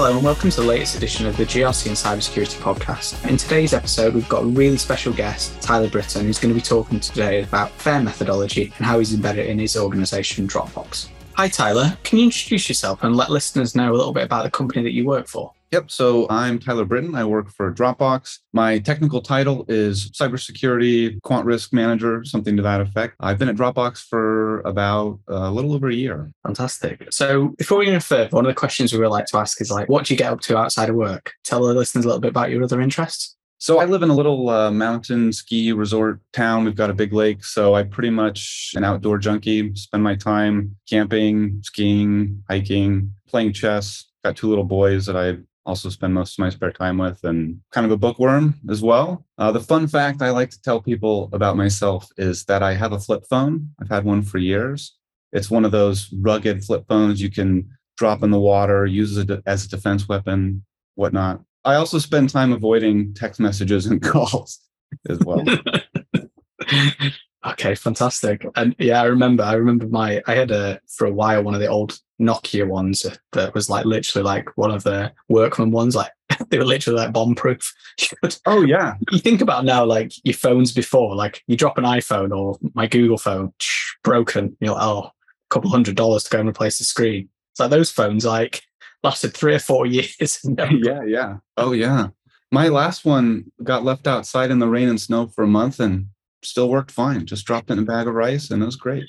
Hello and welcome to the latest edition of the GRC and Cybersecurity podcast. In today's episode, we've got a really special guest, Tyler Britton, who's going to be talking today about FAIR methodology and how he's embedded it in his organisation, Dropbox. Hi, Tyler. Can you introduce yourself and let listeners know a little bit about the company that you work for? Yep. So I'm Tyler Britton. I work for Dropbox. My technical title is Cybersecurity Quant Risk Manager, something to that effect. I've been at Dropbox for about a little over a year. Fantastic. So before we go any further, one of the questions we really like to ask is what do you get up to outside of work? Tell the listeners a little bit about your other interests. So I live in a little mountain ski resort town. We've got a big lake. So I'm pretty much an outdoor junkie, spend my time camping, skiing, hiking, playing chess. Got two little boys that I also spend most of my spare time with, and kind of a bookworm as well. The fun fact I like to tell people about myself is that I have a flip phone. I've had one for years. It's one of those rugged flip phones you can drop in the water, use it as a defense weapon, whatnot. I also spend time avoiding text messages and calls as well. Okay, fantastic. And yeah, I remember I had for a while, one of the old Nokia ones that was literally one of the Workman ones. They were literally bomb proof. Oh yeah. You think about now, your phones before, you drop an iPhone or my Google phone, broken, you're a couple $100 to go and replace the screen. It's those phones lasted 3 or 4 years. Yeah. Oh yeah. My last one got left outside in the rain and snow for a month and still worked fine. Just dropped in a bag of rice and it was great.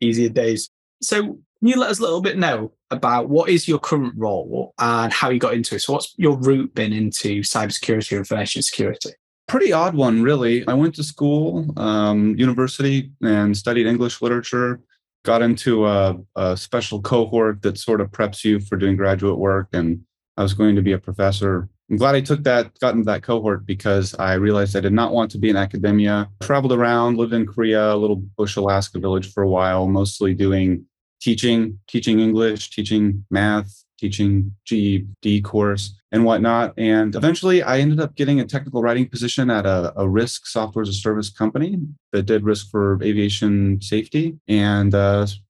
Easier days. So can you let us a little bit know about what is your current role and how you got into it? So what's your route been into cybersecurity or information security? Pretty odd one, really. I went to school, university, and studied English literature. Got into a special cohort that sort of preps you for doing graduate work. And I was going to be a professor. I'm glad I got into that cohort because I realized I did not want to be in academia. Traveled around, lived in Korea, a little bush Alaska village for a while, mostly doing teaching English, teaching math, teaching GED course and whatnot. And eventually I ended up getting a technical writing position at a risk software as a service company that did risk for aviation safety, and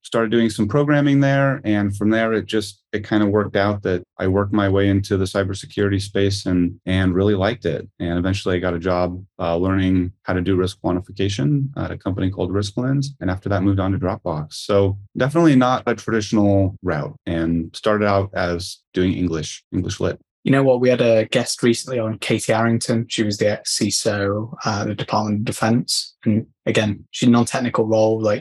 started doing some programming there. And from there, it kind of worked out that I worked my way into the cybersecurity space and really liked it. And eventually I got a job learning how to do risk quantification at a company called RiskLens. And after that, moved on to Dropbox. So definitely not a traditional route, and started out as doing English lit. You know what? We had a guest recently on, Katie Arrington. She was the ex-CISO, the Department of Defense. And again, she's a non-technical role. I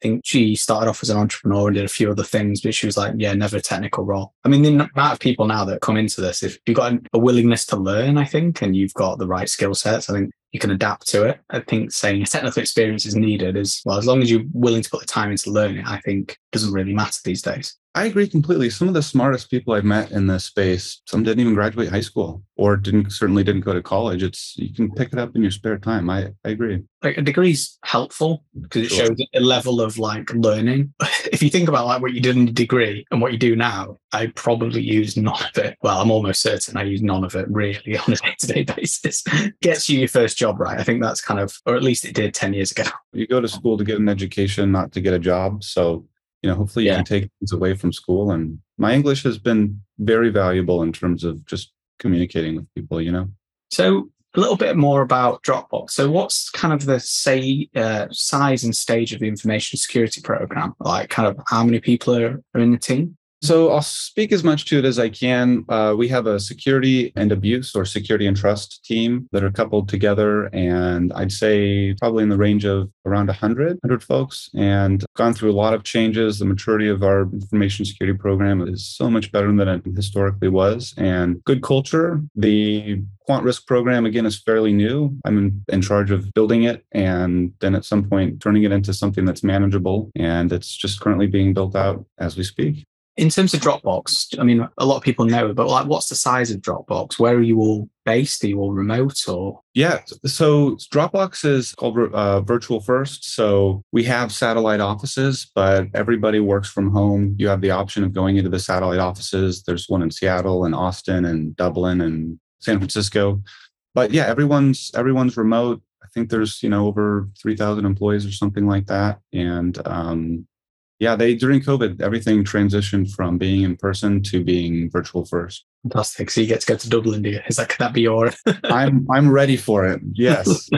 think she started off as an entrepreneur and did a few other things, but she was never a technical role. I mean, the amount of people now that come into this, if you've got a willingness to learn, I think, and you've got the right skill sets, I think you can adapt to it. I think saying a technical experience is needed as well. As long as you're willing to put the time into learning, I think doesn't really matter these days. I agree completely. Some of the smartest people I've met in this space, some didn't even graduate high school or certainly didn't go to college. You can pick it up in your spare time. I agree. A degree's helpful because it shows a level of learning. If you think about what you did in a degree and what you do now, I probably use none of it. Well, I'm almost certain I use none of it really on a day-to-day basis. Gets you your first job right. I think that's or at least it did 10 years ago. You go to school to get an education, not to get a job. So hopefully you can take things away from school. And my English has been very valuable in terms of just communicating with people, So a little bit more about Dropbox. So what's the size and stage of the information security program? How many people are in the team? So I'll speak as much to it as I can. We have a security and abuse or security and trust team that are coupled together. And I'd say probably in the range of around 100 folks, and gone through a lot of changes. The maturity of our information security program is so much better than it historically was, and good culture. The quant risk program, again, is fairly new. I'm in charge of building it and then at some point turning it into something that's manageable. And it's just currently being built out as we speak. In terms of Dropbox, I mean, a lot of people know, but what's the size of Dropbox? Where are you all based? Are you all remote or? Yeah. So Dropbox is called virtual first. So we have satellite offices, but everybody works from home. You have the option of going into the satellite offices. There's one in Seattle and Austin and Dublin and San Francisco. But yeah, everyone's remote. I think there's, over 3,000 employees or something like that. And Yeah, during COVID, everything transitioned from being in person to being virtual first. Fantastic. So you get to go to Dublin, do you? Is that, could that be your... I'm ready for it. Yes.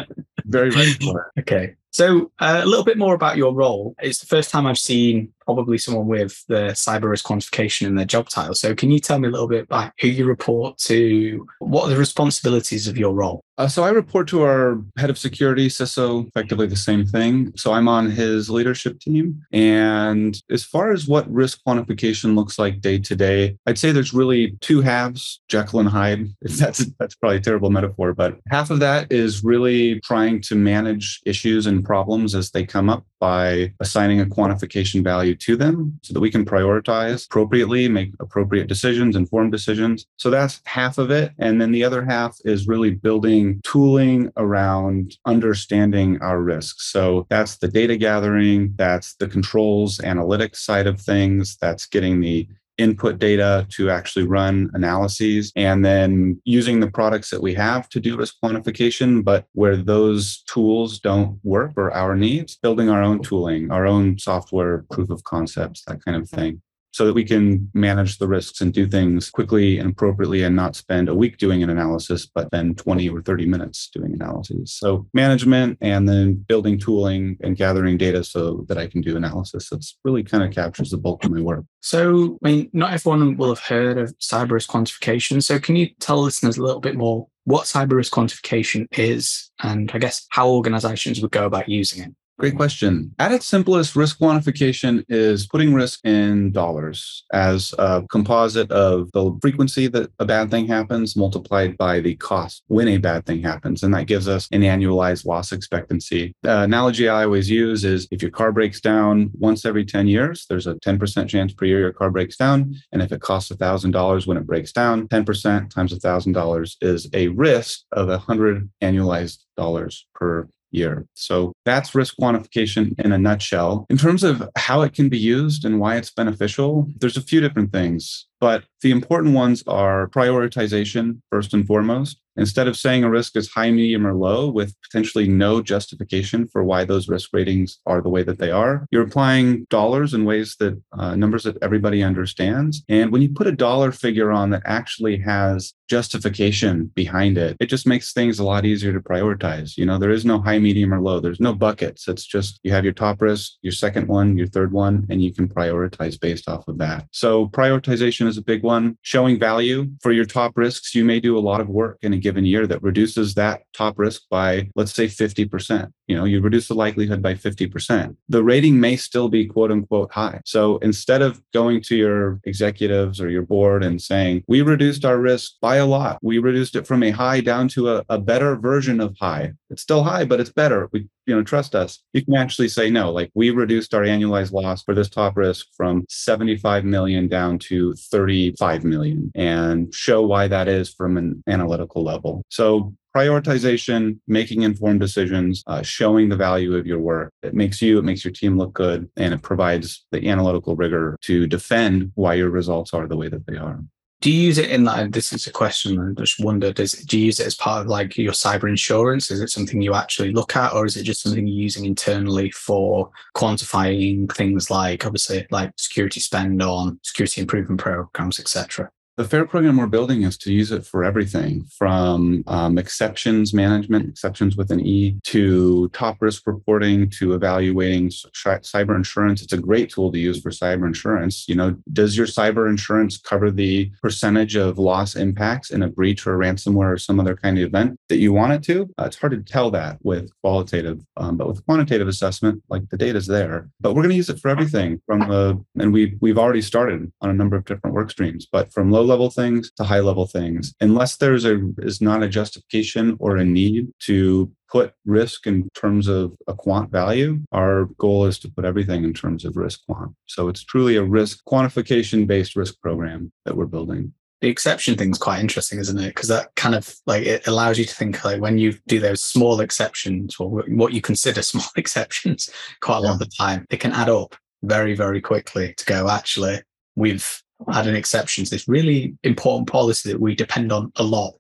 Very ready for it. Okay. So a little bit more about your role. It's the first time I've seen probably someone with the cyber risk quantification in their job title. So can you tell me a little bit about who you report to? What are the responsibilities of your role? So I report to our head of security, CISO, effectively the same thing. So I'm on his leadership team. And as far as what risk quantification looks like day to day, I'd say there's really two halves, Jekyll and Hyde. That's probably a terrible metaphor, but half of that is really trying to manage issues and problems as they come up by assigning a quantification value to them so that we can prioritize appropriately, make appropriate decisions, informed decisions. So that's half of it. And then the other half is really building tooling around understanding our risks. So that's the data gathering, that's the controls, analytics side of things, that's getting the input data to actually run analyses, and then using the products that we have to do risk quantification, but where those tools don't work for our needs, building our own tooling, our own software, proof of concepts, that kind of thing, so that we can manage the risks and do things quickly and appropriately and not spend a week doing an analysis, but then 20 or 30 minutes doing analyses. So management and then building tooling and gathering data so that I can do analysis. That's really kind of captures the bulk of my work. So, I mean, not everyone will have heard of cyber risk quantification. So can you tell listeners a little bit more what cyber risk quantification is, and I guess how organizations would go about using it? Great question. At its simplest, risk quantification is putting risk in dollars as a composite of the frequency that a bad thing happens multiplied by the cost when a bad thing happens. And that gives us an annualized loss expectancy. The analogy I always use is if your car breaks down once every 10 years, there's a 10% chance per year your car breaks down. And if it costs $1,000 when it breaks down, 10% times $1,000 is a risk of 100 annualized dollars per year. So that's risk quantification in a nutshell. In terms of how it can be used and why it's beneficial, there's a few different things, but the important ones are prioritization first and foremost. Instead of saying a risk is high, medium, or low with potentially no justification for why those risk ratings are the way that they are, you're applying dollars in ways that numbers that everybody understands. And when you put a dollar figure on that actually has justification behind it, it just makes things a lot easier to prioritize. You know, there is no high, medium, or low. There's no buckets. It's just you have your top risk, your second one, your third one, and you can prioritize based off of that. So prioritization is a big one. Showing value for your top risks. You may do a lot of work in a given year that reduces that top risk by, let's say, 50%. You know, you reduce the likelihood by 50%. The rating may still be quote unquote high. So instead of going to your executives or your board and saying, we reduced our risk by a lot. We reduced it from a high down to a better version of high. It's still high, but it's better. We, you know, trust us. You can actually say no, like we reduced our annualized loss for this top risk from 75 million down to 35 million and show why that is from an analytical level. So prioritization, making informed decisions, showing the value of your work. It makes your team look good, and it provides the analytical rigor to defend why your results are the way that they are. Do you use it in that? This is a question I just wondered. Do you use it as part of like your cyber insurance? Is it something you actually look at, or is it just something you're using internally for quantifying things like obviously like security spend on security improvement programs, etc.? The FAIR program we're building is to use it for everything from exceptions management, exceptions with an E, to top risk reporting, to evaluating cyber insurance. It's a great tool to use for cyber insurance. You know, does your cyber insurance cover the percentage of loss impacts in a breach or a ransomware or some other kind of event that you want it to? It's hard to tell that with qualitative, but with quantitative assessment, like the data's there. But we're going to use it for everything from and we've already started on a number of different work streams, but from low-level things to high-level things, unless is not a justification or a need to put risk in terms of a quant value. Our goal is to put everything in terms of risk quant. So it's truly a risk quantification-based risk program that we're building. The exception thing's quite interesting, isn't it? Because that kind of like it allows you to think like when you do those small exceptions or what you consider small exceptions quite a lot of the time, it can add up very, very quickly to go, actually, we've had an exception to this really important policy that we depend on a lot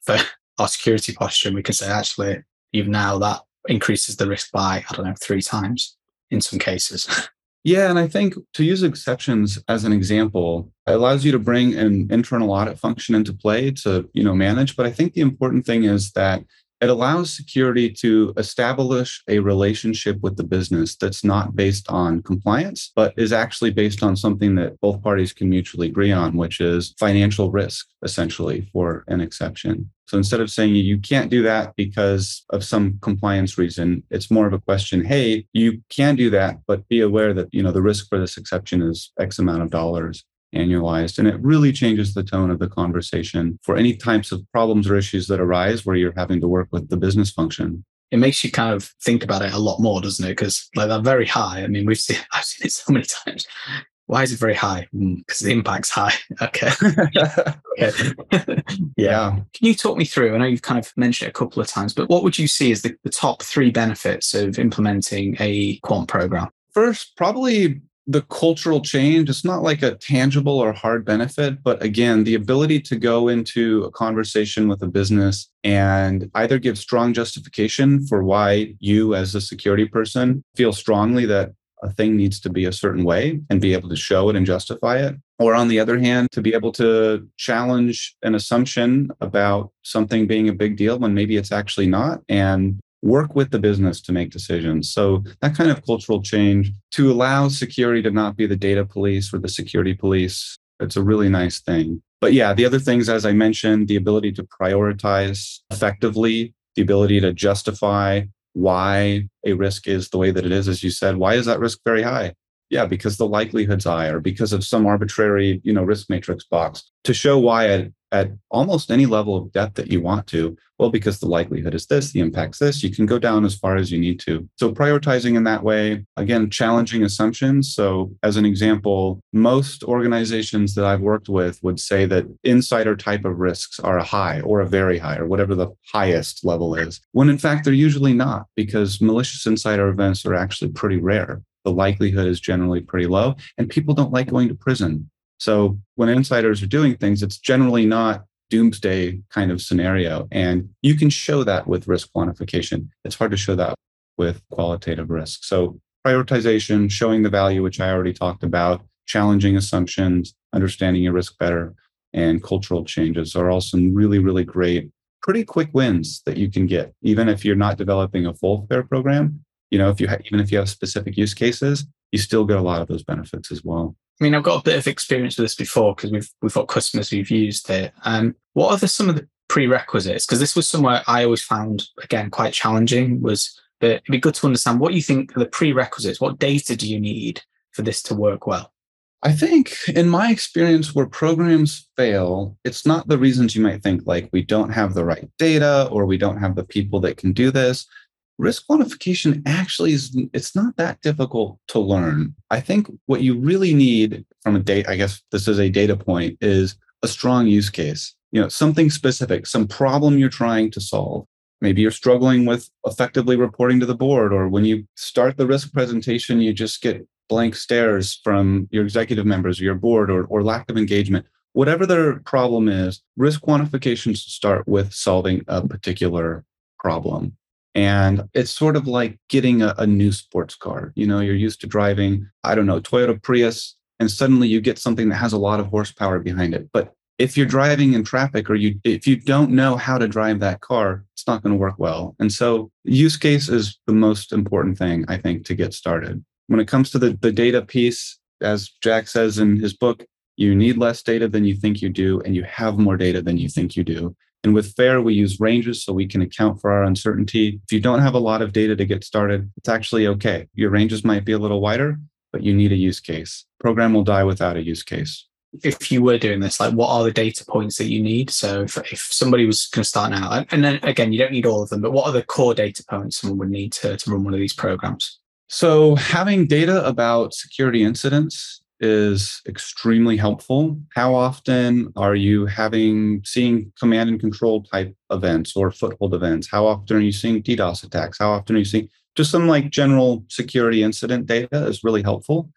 for our security posture. And we can say, actually, even now that increases the risk by, I don't know, 3 times in some cases. Yeah, and I think to use exceptions as an example, it allows you to bring an internal audit function into play to, you know, manage. But I think the important thing is that it allows security to establish a relationship with the business that's not based on compliance, but is actually based on something that both parties can mutually agree on, which is financial risk, essentially, for an exception. So instead of saying you can't do that because of some compliance reason, it's more of a question, hey, you can do that, but be aware that, you know, the risk for this exception is X amount of dollars annualized. And it really changes the tone of the conversation for any types of problems or issues that arise where you're having to work with the business function. It makes you kind of think about it a lot more, doesn't it? Because like they're very high. I mean, I've seen it so many times. Why is it very high? Because the impact's high. Okay. Yeah. Can you talk me through, I know you've kind of mentioned it a couple of times, but what would you see as the top three benefits of implementing a quant program? First, probably the cultural change. It's not like a tangible or hard benefit, but again, the ability to go into a conversation with a business and either give strong justification for why you as a security person feel strongly that a thing needs to be a certain way and be able to show it and justify it. Or on the other hand, to be able to challenge an assumption about something being a big deal when maybe it's actually not, and work with the business to make decisions. So that kind of cultural change to allow security to not be the data police or the security police, it's a really nice thing. But yeah, the other things, as I mentioned, the ability to prioritize effectively, the ability to justify why a risk is the way that it is, as you said. Why is that risk very high? Yeah, because the likelihood's high, or because of some arbitrary, you know, risk matrix box. To show why at almost any level of depth that you want to, well, because the likelihood is this, the impact's this, you can go down as far as you need to. So prioritizing in that way, again, challenging assumptions. So as an example, most organizations that I've worked with would say that insider type of risks are a high or a very high or whatever the highest level is, when in fact, they're usually not, because malicious insider events are actually pretty rare. The likelihood is generally pretty low, and people don't like going to prison. So when insiders are doing things, it's generally not doomsday kind of scenario. And you can show that with risk quantification. It's hard to show that with qualitative risk. So prioritization, showing the value, which I already talked about, challenging assumptions, understanding your risk better, and cultural changes are all some really, really great, pretty quick wins that you can get. Even if you're not developing a full FAIR program, you know, even if you have specific use cases, you still get a lot of those benefits as well. I mean, I've got a bit of experience with this before because we've got customers who've used it. What are some of the prerequisites? Because this was somewhere I always found, again, quite challenging, was that it'd be good to understand what you think are the prerequisites. What data do you need for this to work well? I think in my experience where programs fail, it's not the reasons you might think, like we don't have the right data or we don't have the people that can do this. Risk quantification actually it's not that difficult to learn. I think what you really need from a data, I guess this is a data point, is a strong use case. You know, something specific, some problem you're trying to solve. Maybe you're struggling with effectively reporting to the board, or when you start the risk presentation, you just get blank stares from your executive members or your board, or lack of engagement. Whatever their problem is, risk quantification should start with solving a particular problem. And it's sort of like getting a new sports car. You know, you're used to driving, I don't know, Toyota Prius, and suddenly you get something that has a lot of horsepower behind it. But if you're driving in traffic, or if you don't know how to drive that car, it's not going to work well. And so use case is the most important thing, I think, to get started. When it comes to the data piece, as Jack says in his book, you need less data than you think you do, and you have more data than you think you do. And with FAIR, we use ranges so we can account for our uncertainty. If you don't have a lot of data to get started, it's actually okay. Your ranges might be a little wider, but you need a use case. Program will die without a use case. If you were doing this, like what are the data points that you need? So if somebody was going to start now, and then again, you don't need all of them, but what are the core data points someone would need to run one of these programs? So having data about security incidents is extremely helpful. How often are you seeing command and control type events or foothold events? How often are you seeing DDoS attacks? How often are you seeing just some like general security incident data is really helpful.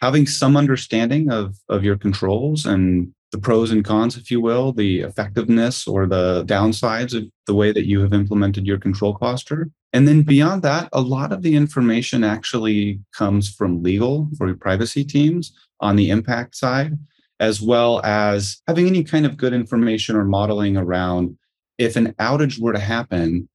Having some understanding of your controls and the pros and cons, if you will, the effectiveness or the downsides of the way that you have implemented your control posture And then beyond that, a lot of the information actually comes from legal or privacy teams on the impact side, as well as having any kind of good information or modeling around if an outage were to happen,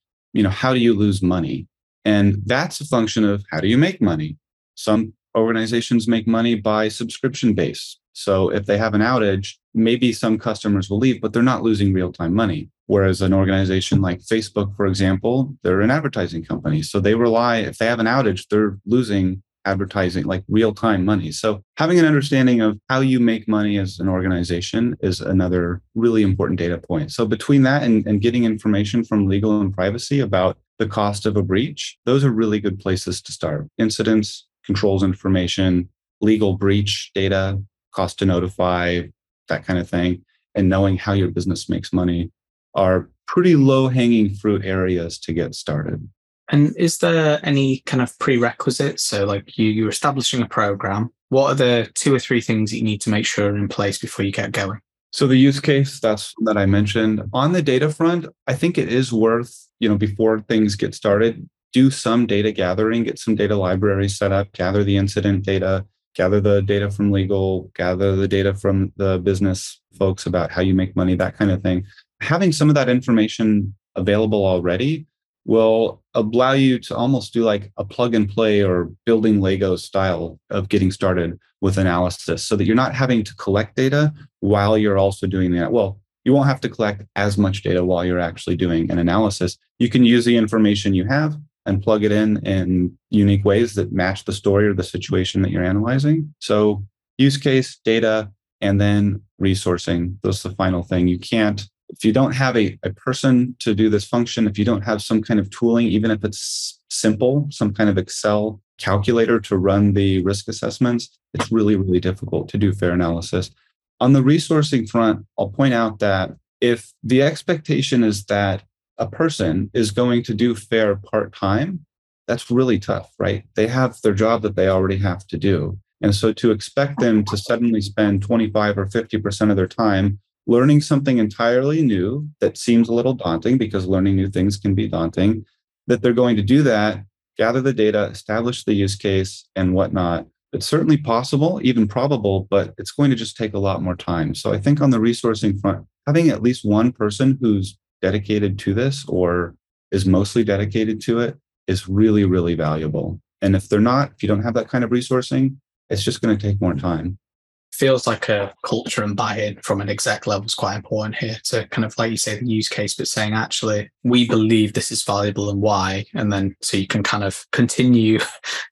how do you lose money? And that's a function of how do you make money? Some organizations make money by subscription base. So if they have an outage, maybe some customers will leave, but they're not losing real-time money. Whereas an organization like Facebook, for example, they're an advertising company. So they rely, if they have an outage, they're losing advertising, like real-time money. So having an understanding of how you make money as an organization is another really important data point. So between that and getting information from legal and privacy about the cost of a breach, those are really good places to start. Incidents, controls information, legal breach data, cost to notify, that kind of thing, and knowing how your business makes money are pretty low-hanging fruit areas to get started. And is there any kind of prerequisites? So like you're establishing a program. What are the 2 or 3 things that you need to make sure are in place before you get going? So the use case, that's that I mentioned. On the data front, I think it is worth, before things get started, do some data gathering, get some data libraries set up, gather the incident data, gather the data from legal, gather the data from the business folks about how you make money, that kind of thing. Having some of that information available already will allow you to almost do like a plug and play or building Lego style of getting started with analysis so that you're not having to collect data while you're also doing that. Well, you won't have to collect as much data while you're actually doing an analysis. You can use the information you have and plug it in unique ways that match the story or the situation that you're analyzing. So use case, data, and then resourcing. That's the final thing. You can't, if you don't have a person to do this function, if you don't have some kind of tooling, even if it's simple, some kind of Excel calculator to run the risk assessments, it's really, really difficult to do FAIR analysis. On the resourcing front, I'll point out that if the expectation is that a person is going to do FAIR part-time, that's really tough, right? They have their job that they already have to do. And so to expect them to suddenly spend 25 or 50% of their time learning something entirely new that seems a little daunting, because learning new things can be daunting, that they're going to do that, gather the data, establish the use case and whatnot. It's certainly possible, even probable, but it's going to just take a lot more time. So I think on the resourcing front, having at least one person who's dedicated to this or is mostly dedicated to it is really, really valuable. And if they're not, if you don't have that kind of resourcing, it's just going to take more time. Feels like a culture and buy-in from an exec level is quite important here to kind of, like you say, the use case, but saying, actually, we believe this is valuable and why. And then so you can kind of continue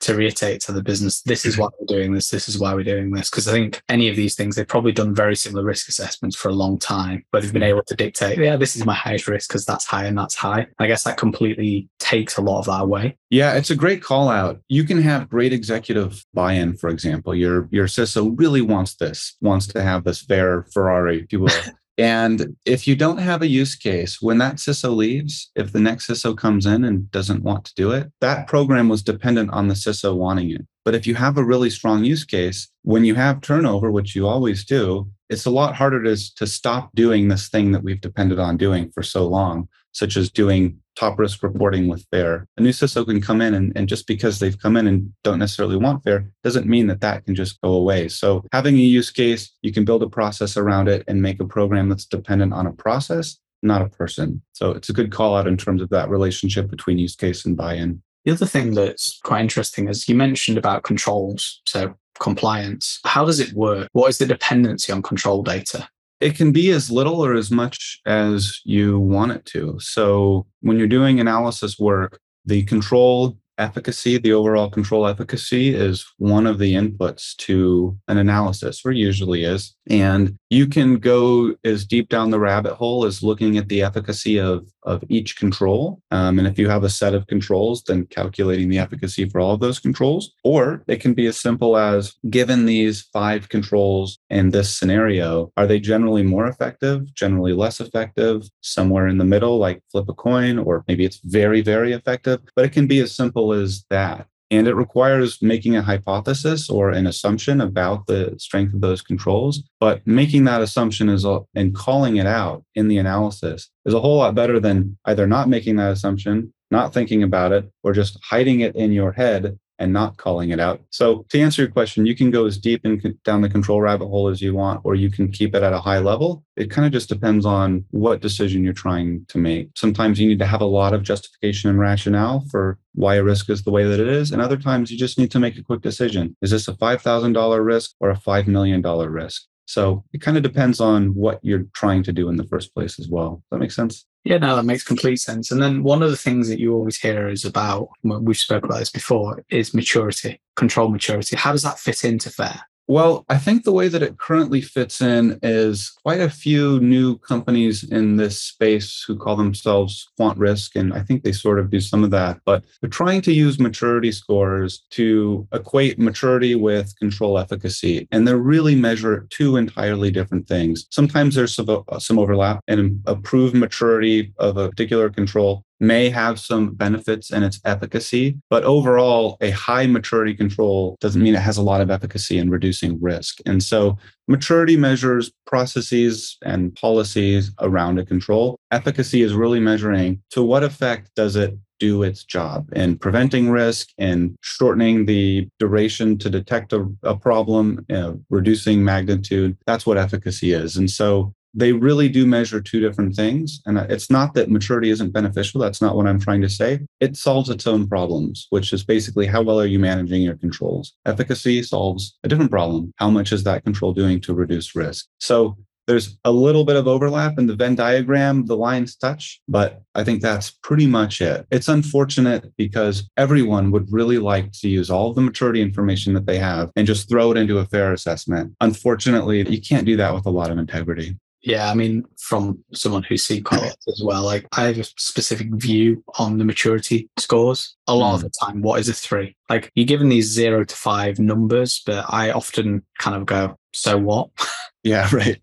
to reiterate to the business, this is why we're doing this. This is why we're doing this. Because I think any of these things, they've probably done very similar risk assessments for a long time, but they've been able to dictate, yeah, this is my highest risk because that's high and that's high. I guess that completely takes a lot of that away. Yeah, it's a great call out. You can have great executive buy-in, for example. Your CISO really wants to have this FAIR Ferrari, if you will. And if you don't have a use case, when that CISO leaves, if the next CISO comes in and doesn't want to do it, that program was dependent on the CISO wanting it. But if you have a really strong use case, when you have turnover, which you always do, it's a lot harder to stop doing this thing that we've depended on doing for so long, such as doing top risk reporting with FAIR. A new CISO can come in and just because they've come in and don't necessarily want FAIR doesn't mean that that can just go away. So having a use case, you can build a process around it and make a program that's dependent on a process, not a person. So it's a good call out in terms of that relationship between use case and buy-in. The other thing that's quite interesting is you mentioned about controls. So compliance, how does it work? What is the dependency on control data? It can be as little or as much as you want it to. So when you're doing analysis work, the control efficacy, the overall control efficacy is one of the inputs to an analysis, or usually is. And you can go as deep down the rabbit hole as looking at the efficacy of each control. And if you have a set of controls, then calculating the efficacy for all of those controls. Or it can be as simple as, given these 5 controls in this scenario, are they generally more effective, generally less effective, somewhere in the middle, like flip a coin, or maybe it's very, very effective. But it can be as simple as that. And it requires making a hypothesis or an assumption about the strength of those controls. But making that assumption and calling it out in the analysis is a whole lot better than either not making that assumption not thinking about it, or just hiding it in your head and not calling it out. So to answer your question, you can go as deep and down the control rabbit hole as you want, or you can keep it at a high level. It kind of just depends on what decision you're trying to make. Sometimes you need to have a lot of justification and rationale for why a risk is the way that it is. And other times you just need to make a quick decision. Is this a $5,000 risk or a $5 million risk? So it kind of depends on what you're trying to do in the first place as well. Does that make sense? Yeah, no, that makes complete sense. And then one of the things that you always hear is about, we've spoken about this before, is maturity, control maturity. How does that fit into FAIR? Well, I think the way that it currently fits in is quite a few new companies in this space who call themselves quant risk, and I think they sort of do some of that, but they're trying to use maturity scores to equate maturity with control efficacy, and they really measure two entirely different things. Sometimes there's some overlap, and improved maturity of a particular control may have some benefits in its efficacy, but overall, a high maturity control doesn't mean it has a lot of efficacy in reducing risk. And so maturity measures processes and policies around a control. Efficacy is really measuring to what effect does it do its job in preventing risk, in shortening the duration to detect a problem, reducing magnitude. That's what efficacy is. And so they really do measure two different things. And it's not that maturity isn't beneficial. That's not what I'm trying to say. It solves its own problems, which is basically how well are you managing your controls? Efficacy solves a different problem. How much is that control doing to reduce risk? So there's a little bit of overlap in the Venn diagram, the lines touch, but I think that's pretty much it. It's unfortunate because everyone would really like to use all the maturity information that they have and just throw it into a FAIR assessment. Unfortunately, you can't do that with a lot of integrity. Yeah, I mean, from someone who sees correlates as well, like I have a specific view on the maturity scores. A lot of the time, what is a 3? Like you're given these 0 to 5 numbers, but I often kind of go, so what? Yeah, right.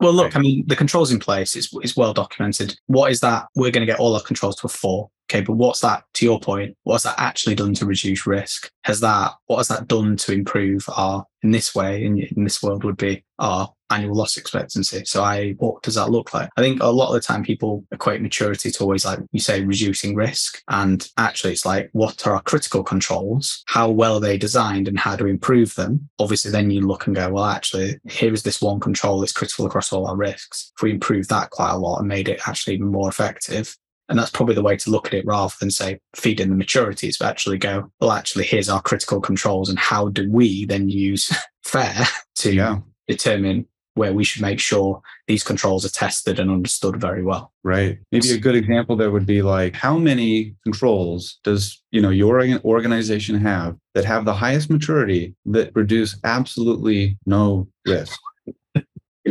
Well, look, I mean, the control's in place. It's well documented. What is that? We're going to get all our controls to a 4. Okay, but what's that, to your point, what's that actually done to reduce risk? What has that done to improve our, in this way, in this world would be our annual loss expectancy? So what does that look like? I think a lot of the time people equate maturity to always, like you say, reducing risk. And actually it's like, what are our critical controls? How well are they designed and how to improve them? Obviously, then you look and go, well, actually, here is this one control that's critical across all our risks. If we improve that quite a lot and made it actually more effective, and that's probably the way to look at it rather than say, feed in the maturities, but actually go, well, actually, here's our critical controls and how do we then use FAIR to determine where we should make sure these controls are tested and understood very well. Right. Maybe a good example there would be like, how many controls does your organization have that have the highest maturity that produce absolutely no risk?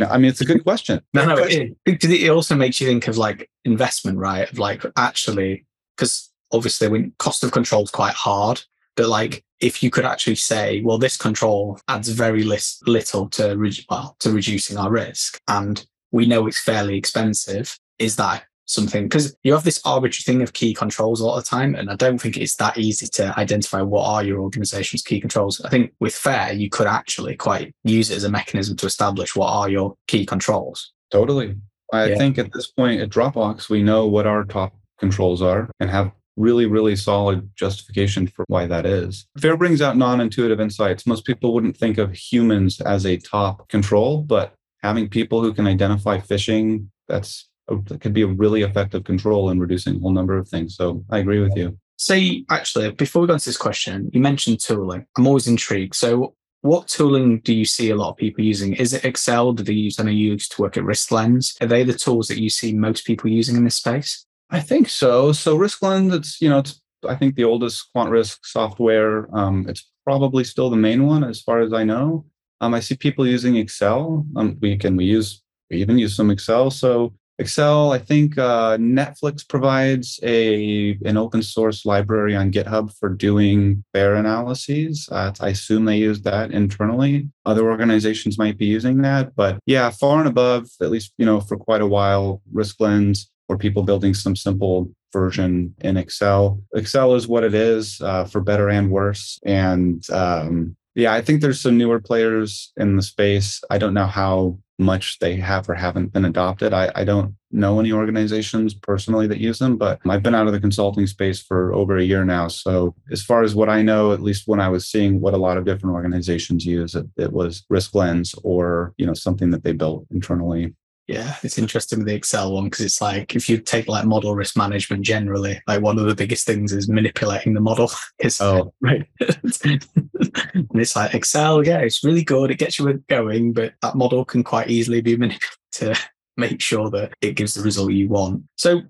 I mean, it's a good question. No, it also makes you think of like investment, right? Of like actually, because obviously when cost of control is quite hard, but like if you could actually say, well, this control adds very little to reducing our risk, and we know it's fairly expensive, is that something? Because you have this arbitrary thing of key controls a lot of the time, and I don't think it's that easy to identify what are your organization's key controls. I think with FAIR, you could actually quite use it as a mechanism to establish what are your key controls. Totally. I think at this point at Dropbox, we know what our top controls are and have really, really solid justification for why that is. FAIR brings out non-intuitive insights. Most people wouldn't think of humans as a top control, but having people who can identify phishing, that could be a really effective control in reducing a whole number of things. So I agree with you. So actually, before we go into this question, you mentioned tooling. I'm always intrigued. So what tooling do you see a lot of people using? Is it Excel? Do they use, I know you used to work at RiskLens. Are they the tools that you see most people using in this space? I think so. So RiskLens, it's I think the oldest quant risk software. It's probably still the main one as far as I know. I see people using Excel. We even use some Excel. So Excel, I think Netflix provides an open source library on GitHub for doing FAIR analyses. I assume they use that internally. Other organizations might be using that, but yeah, far and above, at least for quite a while, RiskLens or people building some simple version in Excel. Excel is what it is, for better and worse, and I think there's some newer players in the space. I don't know how much they have or haven't been adopted. I don't know any organizations personally that use them, but I've been out of the consulting space for over a year now. So as far as what I know, at least when I was seeing what a lot of different organizations use, it was RiskLens or, something that they built internally. Yeah, it's interesting with the Excel one, because it's like, if you take like model risk management generally, like one of the biggest things is manipulating the model. Oh, right. And it's like Excel, yeah, it's really good. It gets you going, but that model can quite easily be manipulated to make sure that it gives the result you want. So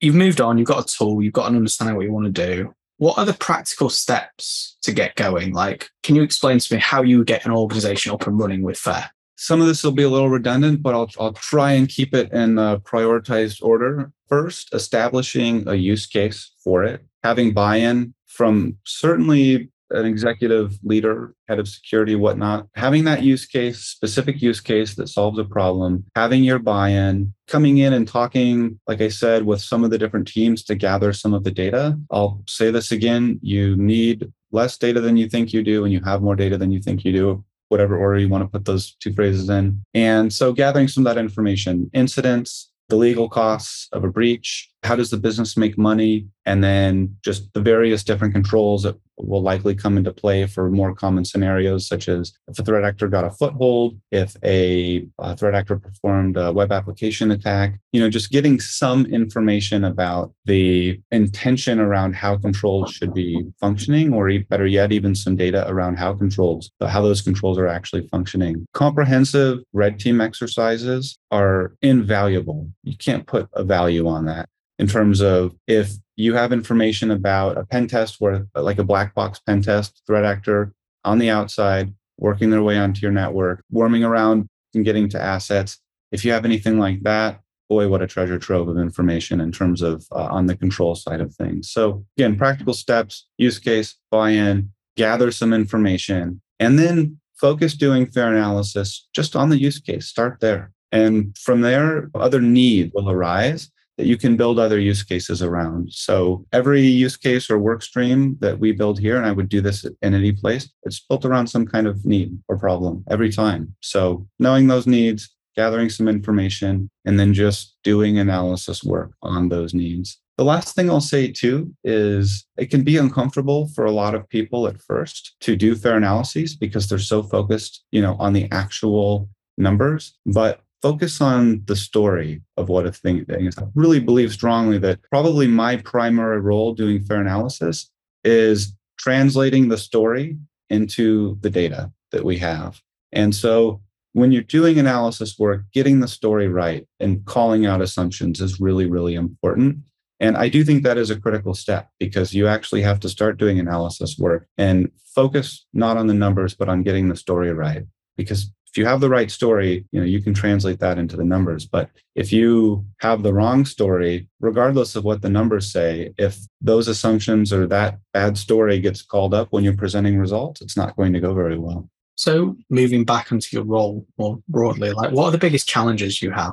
you've moved on, you've got a tool, you've got an understanding of what you want to do. What are the practical steps to get going? Like, can you explain to me how you get an organization up and running with FAIR? Some of this will be a little redundant, but I'll try and keep it in a prioritized order. First, establishing a use case for it, having buy-in from certainly an executive leader, head of security, whatnot, having that use case, specific use case that solves a problem, having your buy-in, coming in and talking, like I said, with some of the different teams to gather some of the data. I'll say this again, you need less data than you think you do, and you have more data than you think you do. Whatever order you want to put those two phrases in. And so gathering some of that information, incidents, the legal costs of a breach, how does the business make money, and then just the various different controls that will likely come into play for more common scenarios, such as if a threat actor got a foothold, if a threat actor performed a web application attack, just getting some information about the intention around how controls should be functioning, or better yet, even some data around how those controls are actually functioning. Comprehensive red team exercises are invaluable. You can't put a value on that. In terms of if you have information about a pen test where like a black box pen test, threat actor on the outside, working their way onto your network, worming around and getting to assets. If you have anything like that, boy, what a treasure trove of information in terms of on the control side of things. So again, practical steps, use case, buy-in, gather some information, and then focus doing FAIR analysis just on the use case, start there. And from there, other need will arise that you can build other use cases around. So every use case or work stream that we build here, and I would do this in any place, it's built around some kind of need or problem every time. So knowing those needs, gathering some information, and then just doing analysis work on those needs. The last thing I'll say too is it can be uncomfortable for a lot of people at first to do FAIR analyses because they're so focused, on the actual numbers, but focus on the story of what a thing is. I really believe strongly that probably my primary role doing FAIR analysis is translating the story into the data that we have. And so when you're doing analysis work, getting the story right and calling out assumptions is really, really important. And I do think that is a critical step because you actually have to start doing analysis work and focus not on the numbers, but on getting the story right. Because if you have the right story, you can translate that into the numbers. But if you have the wrong story, regardless of what the numbers say, if those assumptions or that bad story gets called up when you're presenting results, it's not going to go very well. So moving back into your role more broadly, like what are the biggest challenges you have?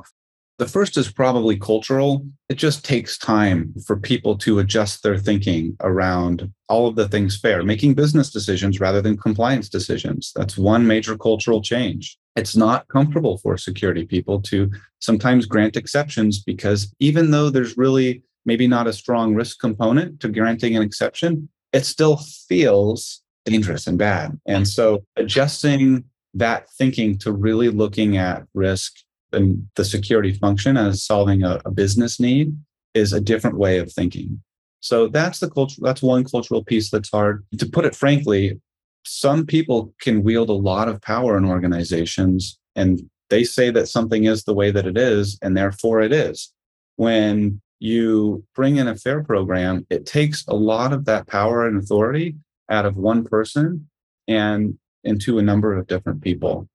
The first is probably cultural. It just takes time for people to adjust their thinking around all of the things FAIR, making business decisions rather than compliance decisions. That's one major cultural change. It's not comfortable for security people to sometimes grant exceptions because even though there's really maybe not a strong risk component to granting an exception, it still feels dangerous and bad. And so adjusting that thinking to really looking at risk and the security function as solving a business need is a different way of thinking. So that's the culture. That's one cultural piece that's hard. To put it frankly, some people can wield a lot of power in organizations and they say that something is the way that it is and therefore it is. When you bring in a FAIR program, it takes a lot of that power and authority out of one person and into a number of different people,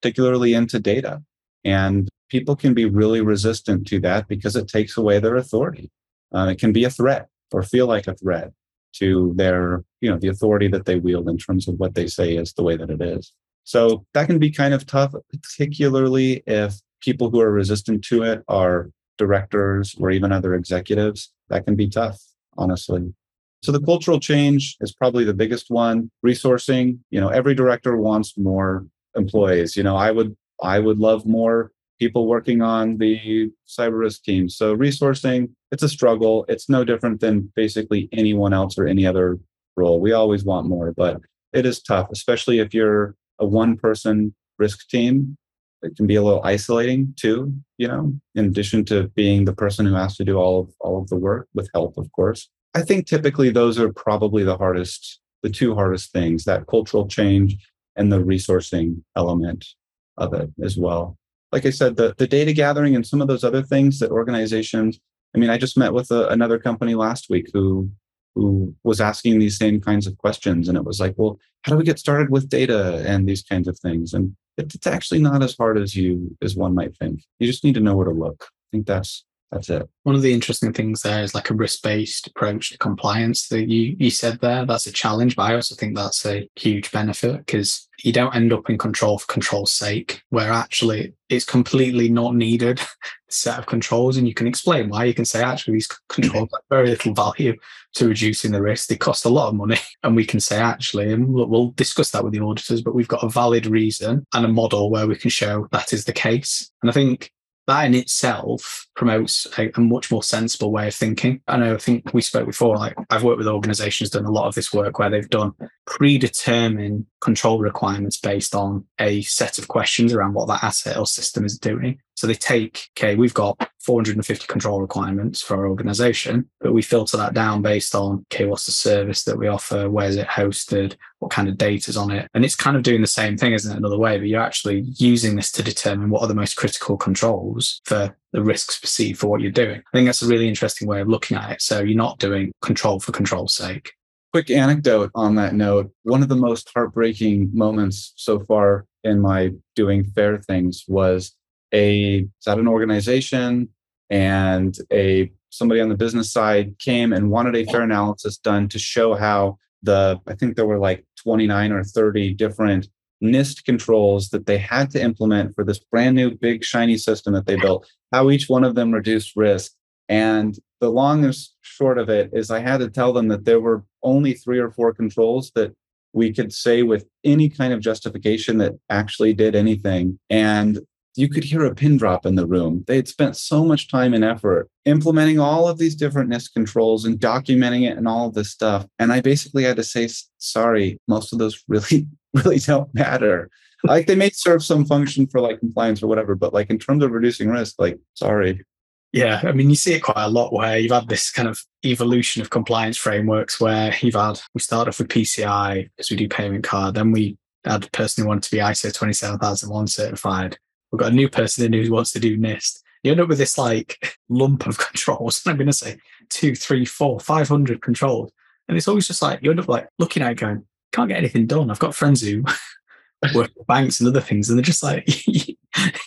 particularly into data. And people can be really resistant to that because it takes away their authority. It can be a threat or feel like a threat to their, the authority that they wield in terms of what they say is the way that it is. So that can be kind of tough, particularly if people who are resistant to it are directors or even other executives. That can be tough, honestly. So the cultural change is probably the biggest one. Resourcing, every director wants more employees. I would I would love more people working on the cyber risk team. So resourcing, it's a struggle. It's no different than basically anyone else or any other role. We always want more, but it is tough, especially if you're a one-person risk team. It can be a little isolating too, you know, in addition to being the person who has to do all of the work with help, of course. I think typically those are probably the two hardest things, that cultural change and the resourcing element of it as well. Like I said, the data gathering and some of those other things that organizations, I mean, I just met with another company last week who was asking these same kinds of questions. And it was like, well, how do we get started with data and these kinds of things? And it's actually not as hard as one might think. You just need to know where to look. I think that's it. One of the interesting things there is like a risk-based approach to compliance that you said there. That's a challenge, but I also think that's a huge benefit because you don't end up in control for control's sake, where actually it's completely not needed set of controls. And you can explain why. You can say, actually, these controls have very little value to reducing the risk. They cost a lot of money. And we can say, actually, and we'll discuss that with the auditors, but we've got a valid reason and a model where we can show that is the case. And I think that in itself promotes a much more sensible way of thinking. I know, I think we spoke before, like I've worked with organizations done a lot of this work where they've done predetermined control requirements based on a set of questions around what that asset or system is doing. So they take, okay, we've got 450 control requirements for our organization, but we filter that down based on, okay, what's the service that we offer? Where's it hosted? What kind of data's on it? And it's kind of doing the same thing, isn't it, another way, but you're actually using this to determine what are the most critical controls for the risks perceived for what you're doing. I think that's a really interesting way of looking at it. So you're not doing control for control's sake. Quick anecdote on that note. One of the most heartbreaking moments so far in my doing FAIR things was it's at an organization, and somebody on the business side came and wanted a FAIR analysis done to show how I think there were like 29 or 30 different NIST controls that they had to implement for this brand new big shiny system that they built, how each one of them reduced risk. And the long and short of it is I had to tell them that there were only 3 or 4 controls that we could say with any kind of justification that actually did anything. And you could hear a pin drop in the room. They had spent so much time and effort implementing all of these different NIST controls and documenting it and all of this stuff. And I basically had to say, sorry, most of those really, really don't matter. Like they may serve some function for like compliance or whatever, but like in terms of reducing risk, like, sorry. Yeah, I mean, you see it quite a lot where you've had this kind of evolution of compliance frameworks where we start off with PCI because we do payment card. Then we had a person who wanted to be ISO 27001 certified. We've got a new person in who wants to do NIST. You end up with this like lump of controls. I'm going to say 2, 3, 4, 500 controls. And it's always just like, you end up like looking at it going, can't get anything done. I've got friends who work at banks and other things. And they're just like,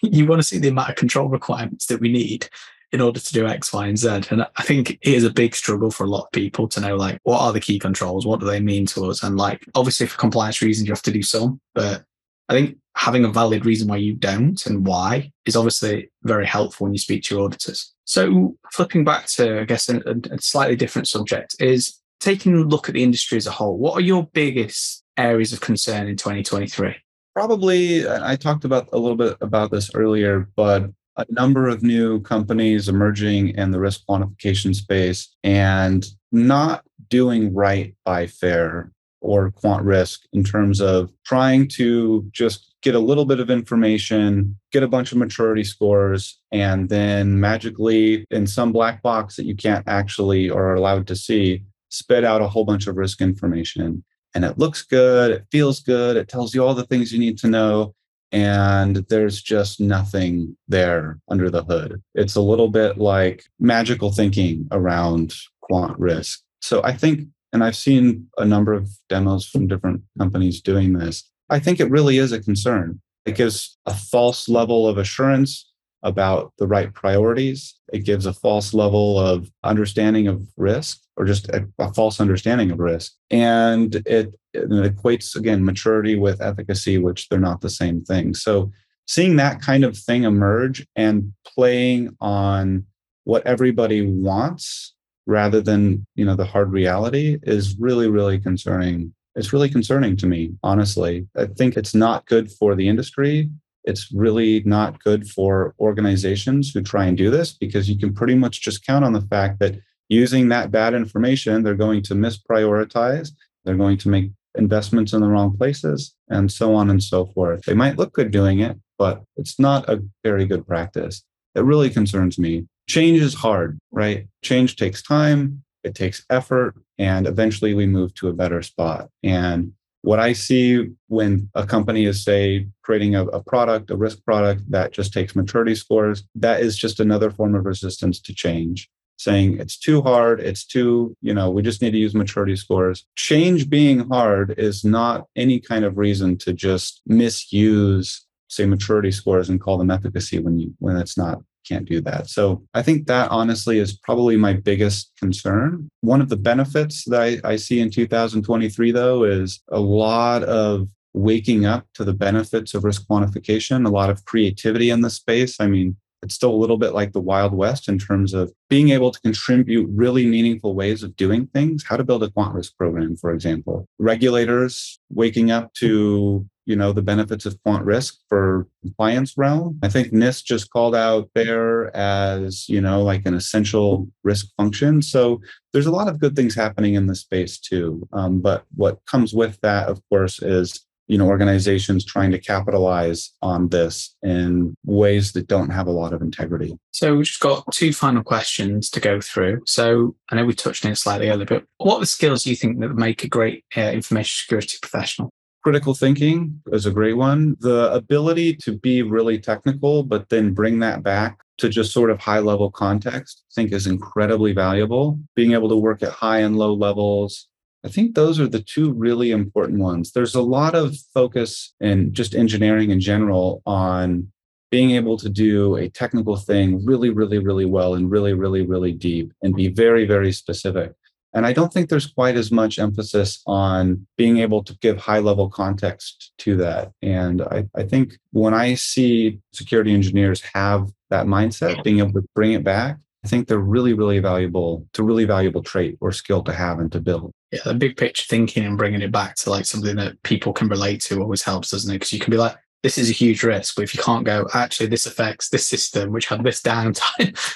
you want to see the amount of control requirements that we need in order to do X, Y, and Z. And I think it is a big struggle for a lot of people to know, like, what are the key controls? What do they mean to us? And like, obviously for compliance reasons, you have to do some, but I think having a valid reason why you don't and why is obviously very helpful when you speak to your auditors. So flipping back to, I guess, a slightly different subject is taking a look at the industry as a whole. What are your biggest areas of concern in 2023? Probably, I talked about a little bit about this earlier, but a number of new companies emerging in the risk quantification space and not doing right by FAIR or quant risk in terms of trying to just get a little bit of information, get a bunch of maturity scores, and then magically in some black box that you can't actually or are allowed to see, spit out a whole bunch of risk information. And it looks good, it feels good, it tells you all the things you need to know, and there's just nothing there under the hood. It's a little bit like magical thinking around quant risk. So I think, and I've seen a number of demos from different companies doing this, I think it really is a concern. It gives a false level of assurance about the right priorities. It gives a false level of understanding of risk, or just a false understanding of risk. And it equates, again, maturity with efficacy, which they're not the same thing. So seeing that kind of thing emerge and playing on what everybody wants rather than, you know, the hard reality is really, really concerning. It's really concerning to me, honestly. I think it's not good for the industry. It's really not good for organizations who try and do this, because you can pretty much just count on the fact that using that bad information, they're going to misprioritize, they're going to make investments in the wrong places, and so on and so forth. They might look good doing it, but it's not a very good practice. It really concerns me. Change is hard, right? Change takes time, it takes effort, and eventually we move to a better spot. And what I see when a company is, say, creating a product, a risk product that just takes maturity scores, that is just another form of resistance to change, saying it's too hard, it's too, we just need to use maturity scores. Change being hard is not any kind of reason to just misuse, say, maturity scores and call them efficacy when it's not. Can't do that. So I think that honestly is probably my biggest concern. One of the benefits that I see in 2023, though, is a lot of waking up to the benefits of risk quantification, a lot of creativity in the space. I mean, it's still a little bit like the Wild West in terms of being able to contribute really meaningful ways of doing things, how to build a quant risk program, for example. Regulators waking up to the benefits of quant risk for compliance realm. I think NIST just called out FAIR as, like an essential risk function. So there's a lot of good things happening in this space too. But what comes with that, of course, is, organizations trying to capitalize on this in ways that don't have a lot of integrity. So we've just got two final questions to go through. So I know we touched on it slightly earlier, but what are the skills you think that make a great information security professional? Critical thinking is a great one. The ability to be really technical, but then bring that back to just sort of high level context, I think is incredibly valuable. Being able to work at high and low levels. I think those are the two really important ones. There's a lot of focus in just engineering in general on being able to do a technical thing really, really, really well and really, really, really deep and be very, very specific. And I don't think there's quite as much emphasis on being able to give high-level context to that. And I think when I see security engineers have that mindset, being able to bring it back, I think they're really, really valuable. It's a really valuable trait or skill to have and to build. Yeah, the big picture thinking and bringing it back to like something that people can relate to always helps, doesn't it? Because you can be like, this is a huge risk, but if you can't go, actually, this affects this system, which had this downtime,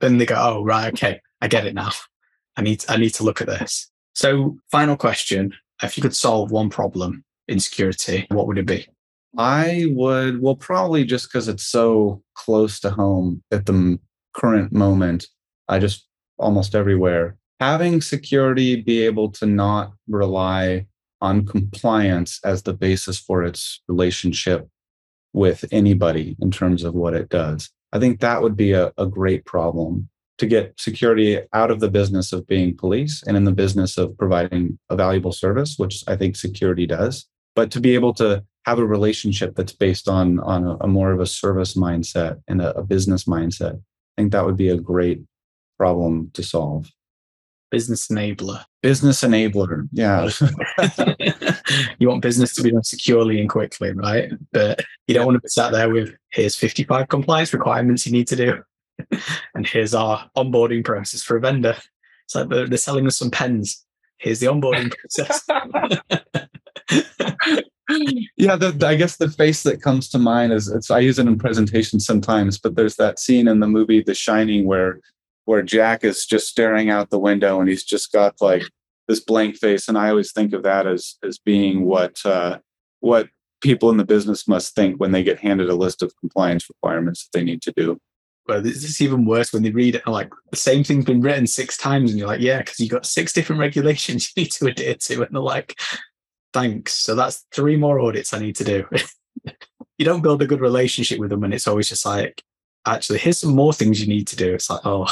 then they go, oh, right, okay, I get it now. I need to look at this. So final question, if you could solve one problem in security, what would it be? I would, probably just because it's so close to home at the current moment, almost everywhere, having security be able to not rely on compliance as the basis for its relationship with anybody in terms of what it does. I think that would be a great problem. To get security out of the business of being police and in the business of providing a valuable service, which I think security does, but to be able to have a relationship that's based on a more of a service mindset and a business mindset. I think that would be a great problem to solve. Business enabler. Business enabler, yeah. You want business to be done securely and quickly, right? But you don't want to be sat there with, here's 55 compliance requirements you need to do. And here's our onboarding process for a vendor. It's like they're selling us some pens. Here's the onboarding process. Yeah, I guess the face that comes to mind is, I use it in presentations sometimes, but there's that scene in the movie The Shining where Jack is just staring out the window and he's just got like this blank face. And I always think of that as being what people in the business must think when they get handed a list of compliance requirements that they need to do. But it's even worse when they read it and like the same thing's been written 6 times and you're like, yeah, because you got 6 different regulations you need to adhere to. And they're like, thanks. So that's 3 more audits I need to do. You don't build a good relationship with them. And it's always just like, actually, here's some more things you need to do. It's like, oh,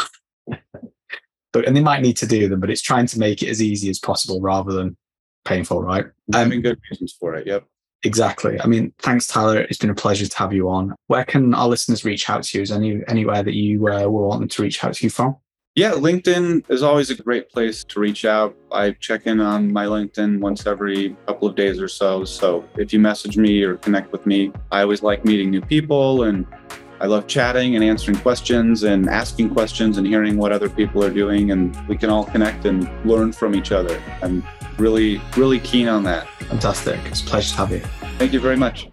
but, and they might need to do them, but it's trying to make it as easy as possible rather than painful, right? Having good reasons for it. Yep. Exactly. I mean, thanks, Tyler. It's been a pleasure to have you on. Where can our listeners reach out to you? Is anywhere that you will want them to reach out to you from? Yeah, LinkedIn is always a great place to reach out. I check in on my LinkedIn once every couple of days or so. So if you message me or connect with me, I always like meeting new people and I love chatting and answering questions and asking questions and hearing what other people are doing. And we can all connect and learn from each other. I'm really, really keen on that. Fantastic. It's a pleasure to have you. Thank you very much.